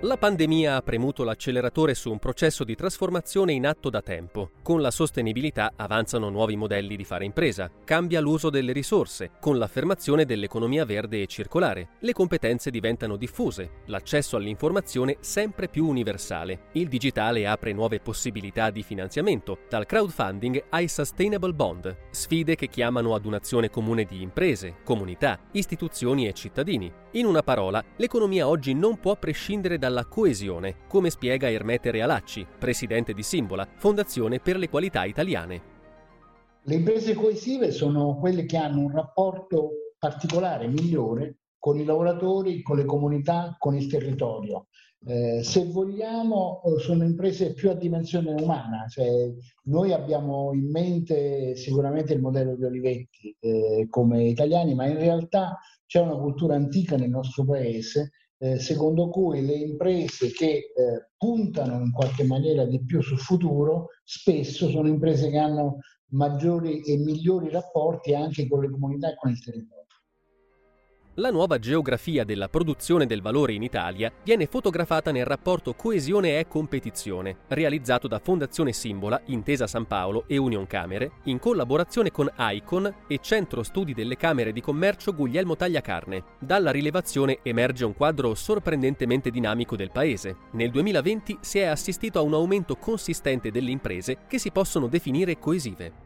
La pandemia ha premuto l'acceleratore su un processo di trasformazione in atto da tempo. Con la sostenibilità avanzano nuovi modelli di fare impresa, cambia l'uso delle risorse, con l'affermazione dell'economia verde e circolare. Le competenze diventano diffuse, l'accesso all'informazione sempre più universale. Il digitale apre nuove possibilità di finanziamento, dal crowdfunding ai sustainable bond, sfide che chiamano ad un'azione comune di imprese, comunità, istituzioni e cittadini. In una parola, l'economia oggi non può prescindere dalla coesione, come spiega Ermete Realacci, presidente di Simbola, Fondazione per le Qualità Italiane. Le imprese coesive sono quelle che hanno un rapporto particolare, migliore, con i lavoratori, con le comunità, con il territorio. Se vogliamo, sono imprese più a dimensione umana, cioè noi abbiamo in mente sicuramente il modello di Olivetti come italiani, ma in realtà c'è una cultura antica nel nostro paese secondo cui le imprese che puntano in qualche maniera di più sul futuro spesso sono imprese che hanno maggiori e migliori rapporti anche con le comunità e con il territorio. La nuova geografia della produzione del valore in Italia viene fotografata nel rapporto Coesione e Competizione, realizzato da Fondazione Simbola, Intesa Sanpaolo e Unioncamere, in collaborazione con Icon e Centro Studi delle Camere di Commercio Guglielmo Tagliacarne. Dalla rilevazione emerge un quadro sorprendentemente dinamico del paese. Nel 2020 si è assistito a un aumento consistente delle imprese che si possono definire coesive.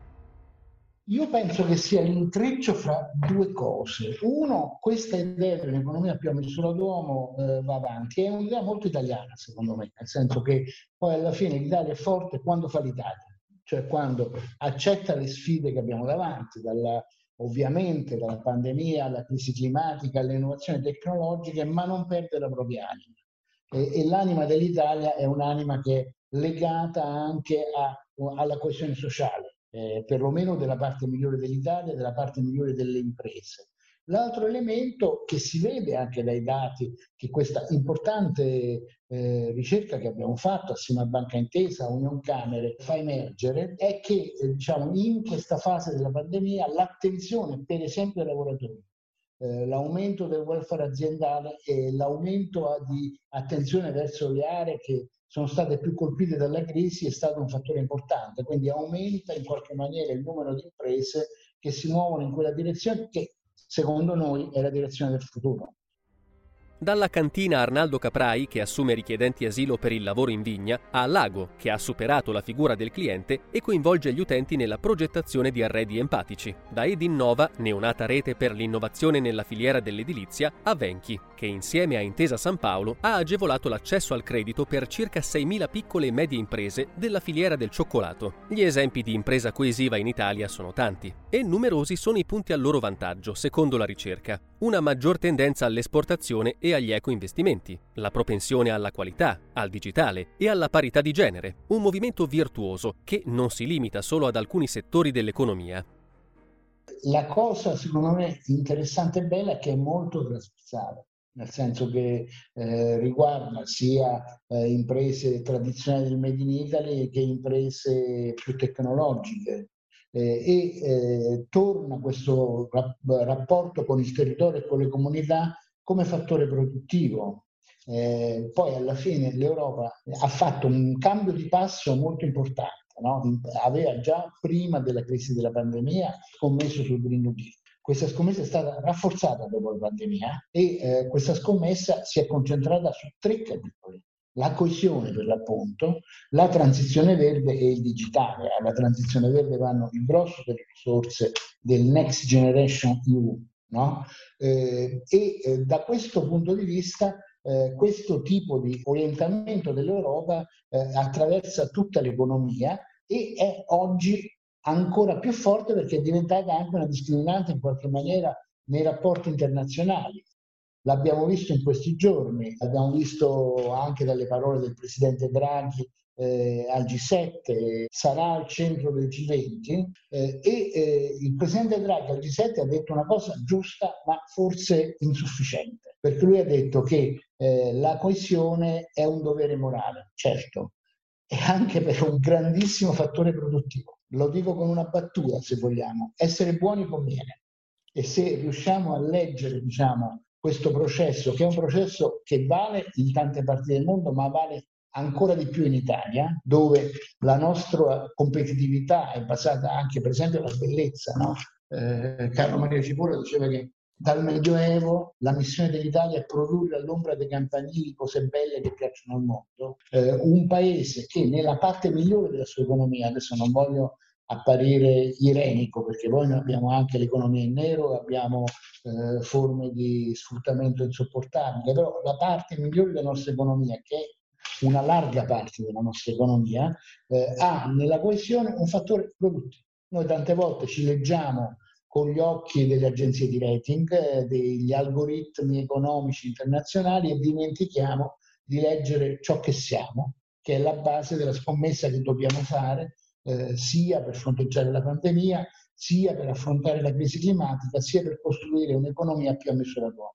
Io penso che sia l'intreccio fra due cose. Uno, questa idea dell'economia più a misura d'uomo va avanti, è un'idea molto italiana secondo me, nel senso che poi alla fine l'Italia è forte quando fa l'Italia, cioè quando accetta le sfide che abbiamo davanti, dalla pandemia alla crisi climatica, alle innovazioni tecnologiche, ma non perde la propria anima. E l'anima dell'Italia è un'anima che è legata anche alla coesione sociale. Perlomeno della parte migliore dell'Italia, della parte migliore delle imprese. L'altro elemento che si vede anche dai dati che questa importante ricerca che abbiamo fatto assieme a Banca Intesa, Unioncamere, fa emergere è che in questa fase della pandemia l'attenzione per esempio ai lavoratori, l'aumento del welfare aziendale e l'aumento di attenzione verso le aree che sono state più colpite dalla crisi è stato un fattore importante, quindi aumenta in qualche maniera il numero di imprese che si muovono in quella direzione che secondo noi è la direzione del futuro. Dalla cantina Arnaldo Caprai, che assume richiedenti asilo per il lavoro in vigna, a Lago, che ha superato la figura del cliente e coinvolge gli utenti nella progettazione di arredi empatici. Da Edinnova, neonata rete per l'innovazione nella filiera dell'edilizia, a Venchi, che insieme a Intesa Sanpaolo ha agevolato l'accesso al credito per circa 6.000 piccole e medie imprese della filiera del cioccolato. Gli esempi di impresa coesiva in Italia sono tanti e numerosi sono i punti al loro vantaggio, secondo la ricerca. Una maggior tendenza all'esportazione e agli eco-investimenti, la propensione alla qualità, al digitale e alla parità di genere, un movimento virtuoso che non si limita solo ad alcuni settori dell'economia. La cosa secondo me interessante e bella è che è molto trasversale, nel senso che riguarda sia imprese tradizionali del Made in Italy che imprese più tecnologiche. Torna questo rapporto con il territorio e con le comunità come fattore produttivo. Poi alla fine l'Europa ha fatto un cambio di passo molto importante, no? Aveva già prima della crisi della pandemia scommesso sul Green New Deal. Questa scommessa è stata rafforzata dopo la pandemia e questa scommessa si è concentrata su tre capitoli. La coesione per l'appunto, la transizione verde e il digitale. Alla transizione verde vanno il grosso delle risorse del Next Generation EU. No? Da questo punto di vista questo tipo di orientamento dell'Europa attraversa tutta l'economia e è oggi ancora più forte perché è diventata anche una discriminante in qualche maniera nei rapporti internazionali. L'abbiamo visto in questi giorni, l'abbiamo visto anche dalle parole del Presidente Draghi al G7, sarà al centro del G20 il Presidente Draghi al G7 ha detto una cosa giusta ma forse insufficiente, perché lui ha detto che la coesione è un dovere morale, certo, e anche per un grandissimo fattore produttivo. Lo dico con una battuta, se vogliamo, essere buoni conviene, e se riusciamo a leggere, diciamo, questo processo, che è un processo che vale in tante parti del mondo, ma vale ancora di più in Italia, dove la nostra competitività è basata anche, per esempio, alla bellezza, no? Carlo Maria Cipolla diceva che dal Medioevo la missione dell'Italia è produrre all'ombra dei campanili cose belle che piacciono al mondo. Un paese che nella parte migliore della sua economia, adesso non voglio apparire irenico, perché poi noi abbiamo anche l'economia in nero, abbiamo forme di sfruttamento insopportabili, però la parte migliore della nostra economia, che è una larga parte della nostra economia, ha nella coesione un fattore produttivo. Noi tante volte ci leggiamo con gli occhi delle agenzie di rating, degli algoritmi economici internazionali, e dimentichiamo di leggere ciò che siamo, che è la base della scommessa che dobbiamo fare, sia per fronteggiare la pandemia, sia per affrontare la crisi climatica, sia per costruire un'economia più a misura d'uomo.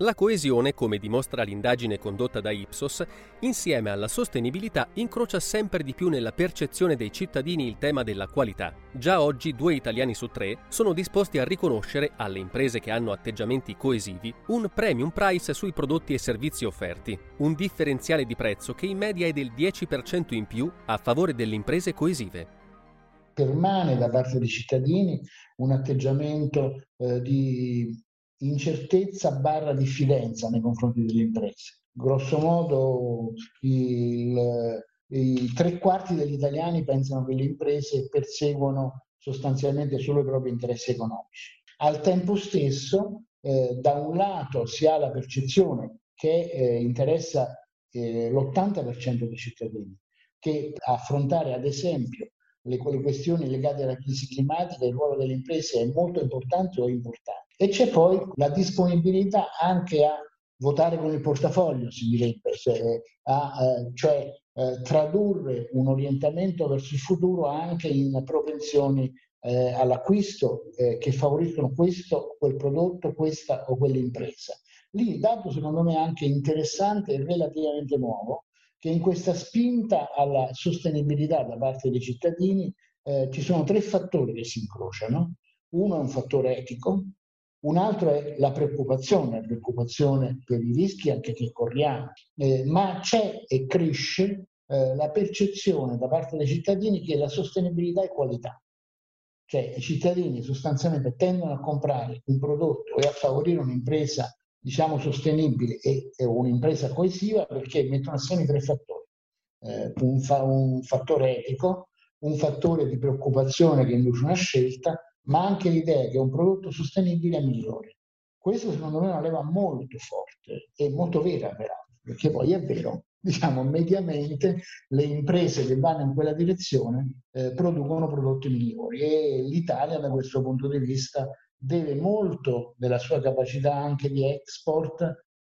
La coesione, come dimostra l'indagine condotta da Ipsos, insieme alla sostenibilità incrocia sempre di più nella percezione dei cittadini il tema della qualità. Già oggi 2 italiani su 3 sono disposti a riconoscere alle imprese che hanno atteggiamenti coesivi un premium price sui prodotti e servizi offerti, un differenziale di prezzo che in media è del 10% in più a favore delle imprese coesive. Permane da parte dei cittadini un atteggiamento di incertezza / diffidenza nei confronti delle imprese. Grosso modo i 3/4 degli italiani pensano che le imprese perseguono sostanzialmente solo i propri interessi economici. Al tempo stesso, da un lato si ha la percezione che interessa l'80% dei cittadini, che affrontare ad esempio le questioni legate alla crisi climatica, il ruolo delle imprese è molto importante o importante. E c'è poi la disponibilità anche a votare con il portafoglio, si direbbe, cioè tradurre un orientamento verso il futuro anche in propensioni all'acquisto che favoriscono questo, quel prodotto, questa o quell'impresa. Lì il dato secondo me è anche interessante e relativamente nuovo, che in questa spinta alla sostenibilità da parte dei cittadini ci sono 3 fattori che si incrociano. Uno è un fattore etico. Un altro è la preoccupazione per i rischi anche che corriamo, ma c'è e cresce la percezione da parte dei cittadini che la sostenibilità è qualità. Cioè i cittadini sostanzialmente tendono a comprare un prodotto e a favorire un'impresa, diciamo, sostenibile e un'impresa coesiva, perché mettono assieme 3 fattori. Un fattore etico, un fattore di preoccupazione che induce una scelta, ma anche l'idea che un prodotto sostenibile è migliore. Questo secondo me è una leva molto forte e molto vera, peraltro, perché poi è vero, diciamo, mediamente le imprese che vanno in quella direzione producono prodotti migliori, e l'Italia da questo punto di vista deve molto della sua capacità anche di export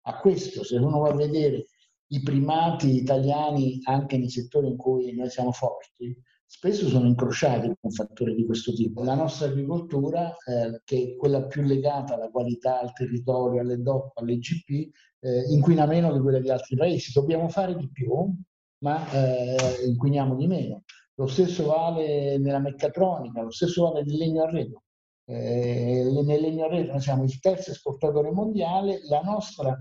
a questo. Se uno va a vedere i primati italiani anche nei settori in cui noi siamo forti, spesso sono incrociati con fattori di questo tipo. La nostra agricoltura, che è quella più legata alla qualità, al territorio, alle DOP, alle IGP, inquina meno di quella di altri paesi. Dobbiamo fare di più, ma inquiniamo di meno. Lo stesso vale nella meccatronica, lo stesso vale nel legno arredo. Nel legno arredo noi siamo il terzo esportatore mondiale. La nostra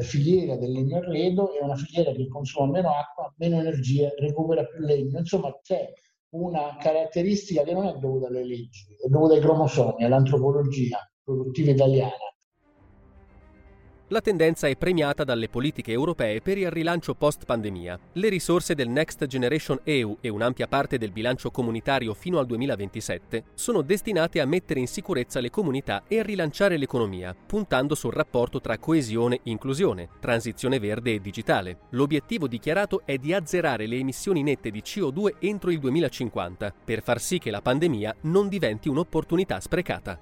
filiera del legno arredo è una filiera che consuma meno acqua, meno energia, recupera più legno. Insomma, c'è una caratteristica che non è dovuta alle leggi, è dovuta ai cromosomi, all'antropologia produttiva italiana. La tendenza è premiata dalle politiche europee per il rilancio post-pandemia. Le risorse del Next Generation EU e un'ampia parte del bilancio comunitario fino al 2027 sono destinate a mettere in sicurezza le comunità e a rilanciare l'economia, puntando sul rapporto tra coesione e inclusione, transizione verde e digitale. L'obiettivo dichiarato è di azzerare le emissioni nette di CO2 entro il 2050, per far sì che la pandemia non diventi un'opportunità sprecata.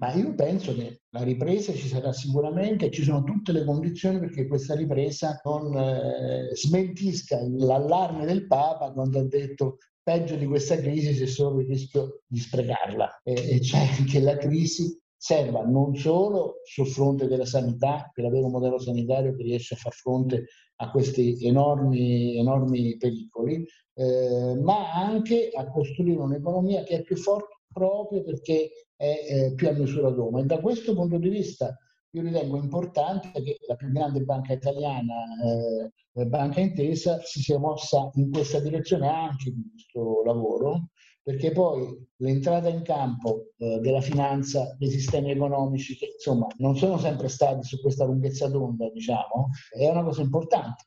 Ma io penso che la ripresa ci sarà sicuramente, ci sono tutte le condizioni perché questa ripresa non smentisca l'allarme del Papa quando ha detto peggio di questa crisi c'è solo il rischio di sprecarla. E cioè che la crisi serva non solo sul fronte della sanità, per avere un modello sanitario che riesce a far fronte a questi enormi pericoli, ma anche a costruire un'economia che è più forte proprio perché è più a misura d'uomo. E da questo punto di vista io ritengo importante che la più grande banca italiana, Banca Intesa, si sia mossa in questa direzione anche in questo lavoro, perché poi l'entrata in campo della finanza, dei sistemi economici, che insomma non sono sempre stati su questa lunghezza d'onda, diciamo, è una cosa importante.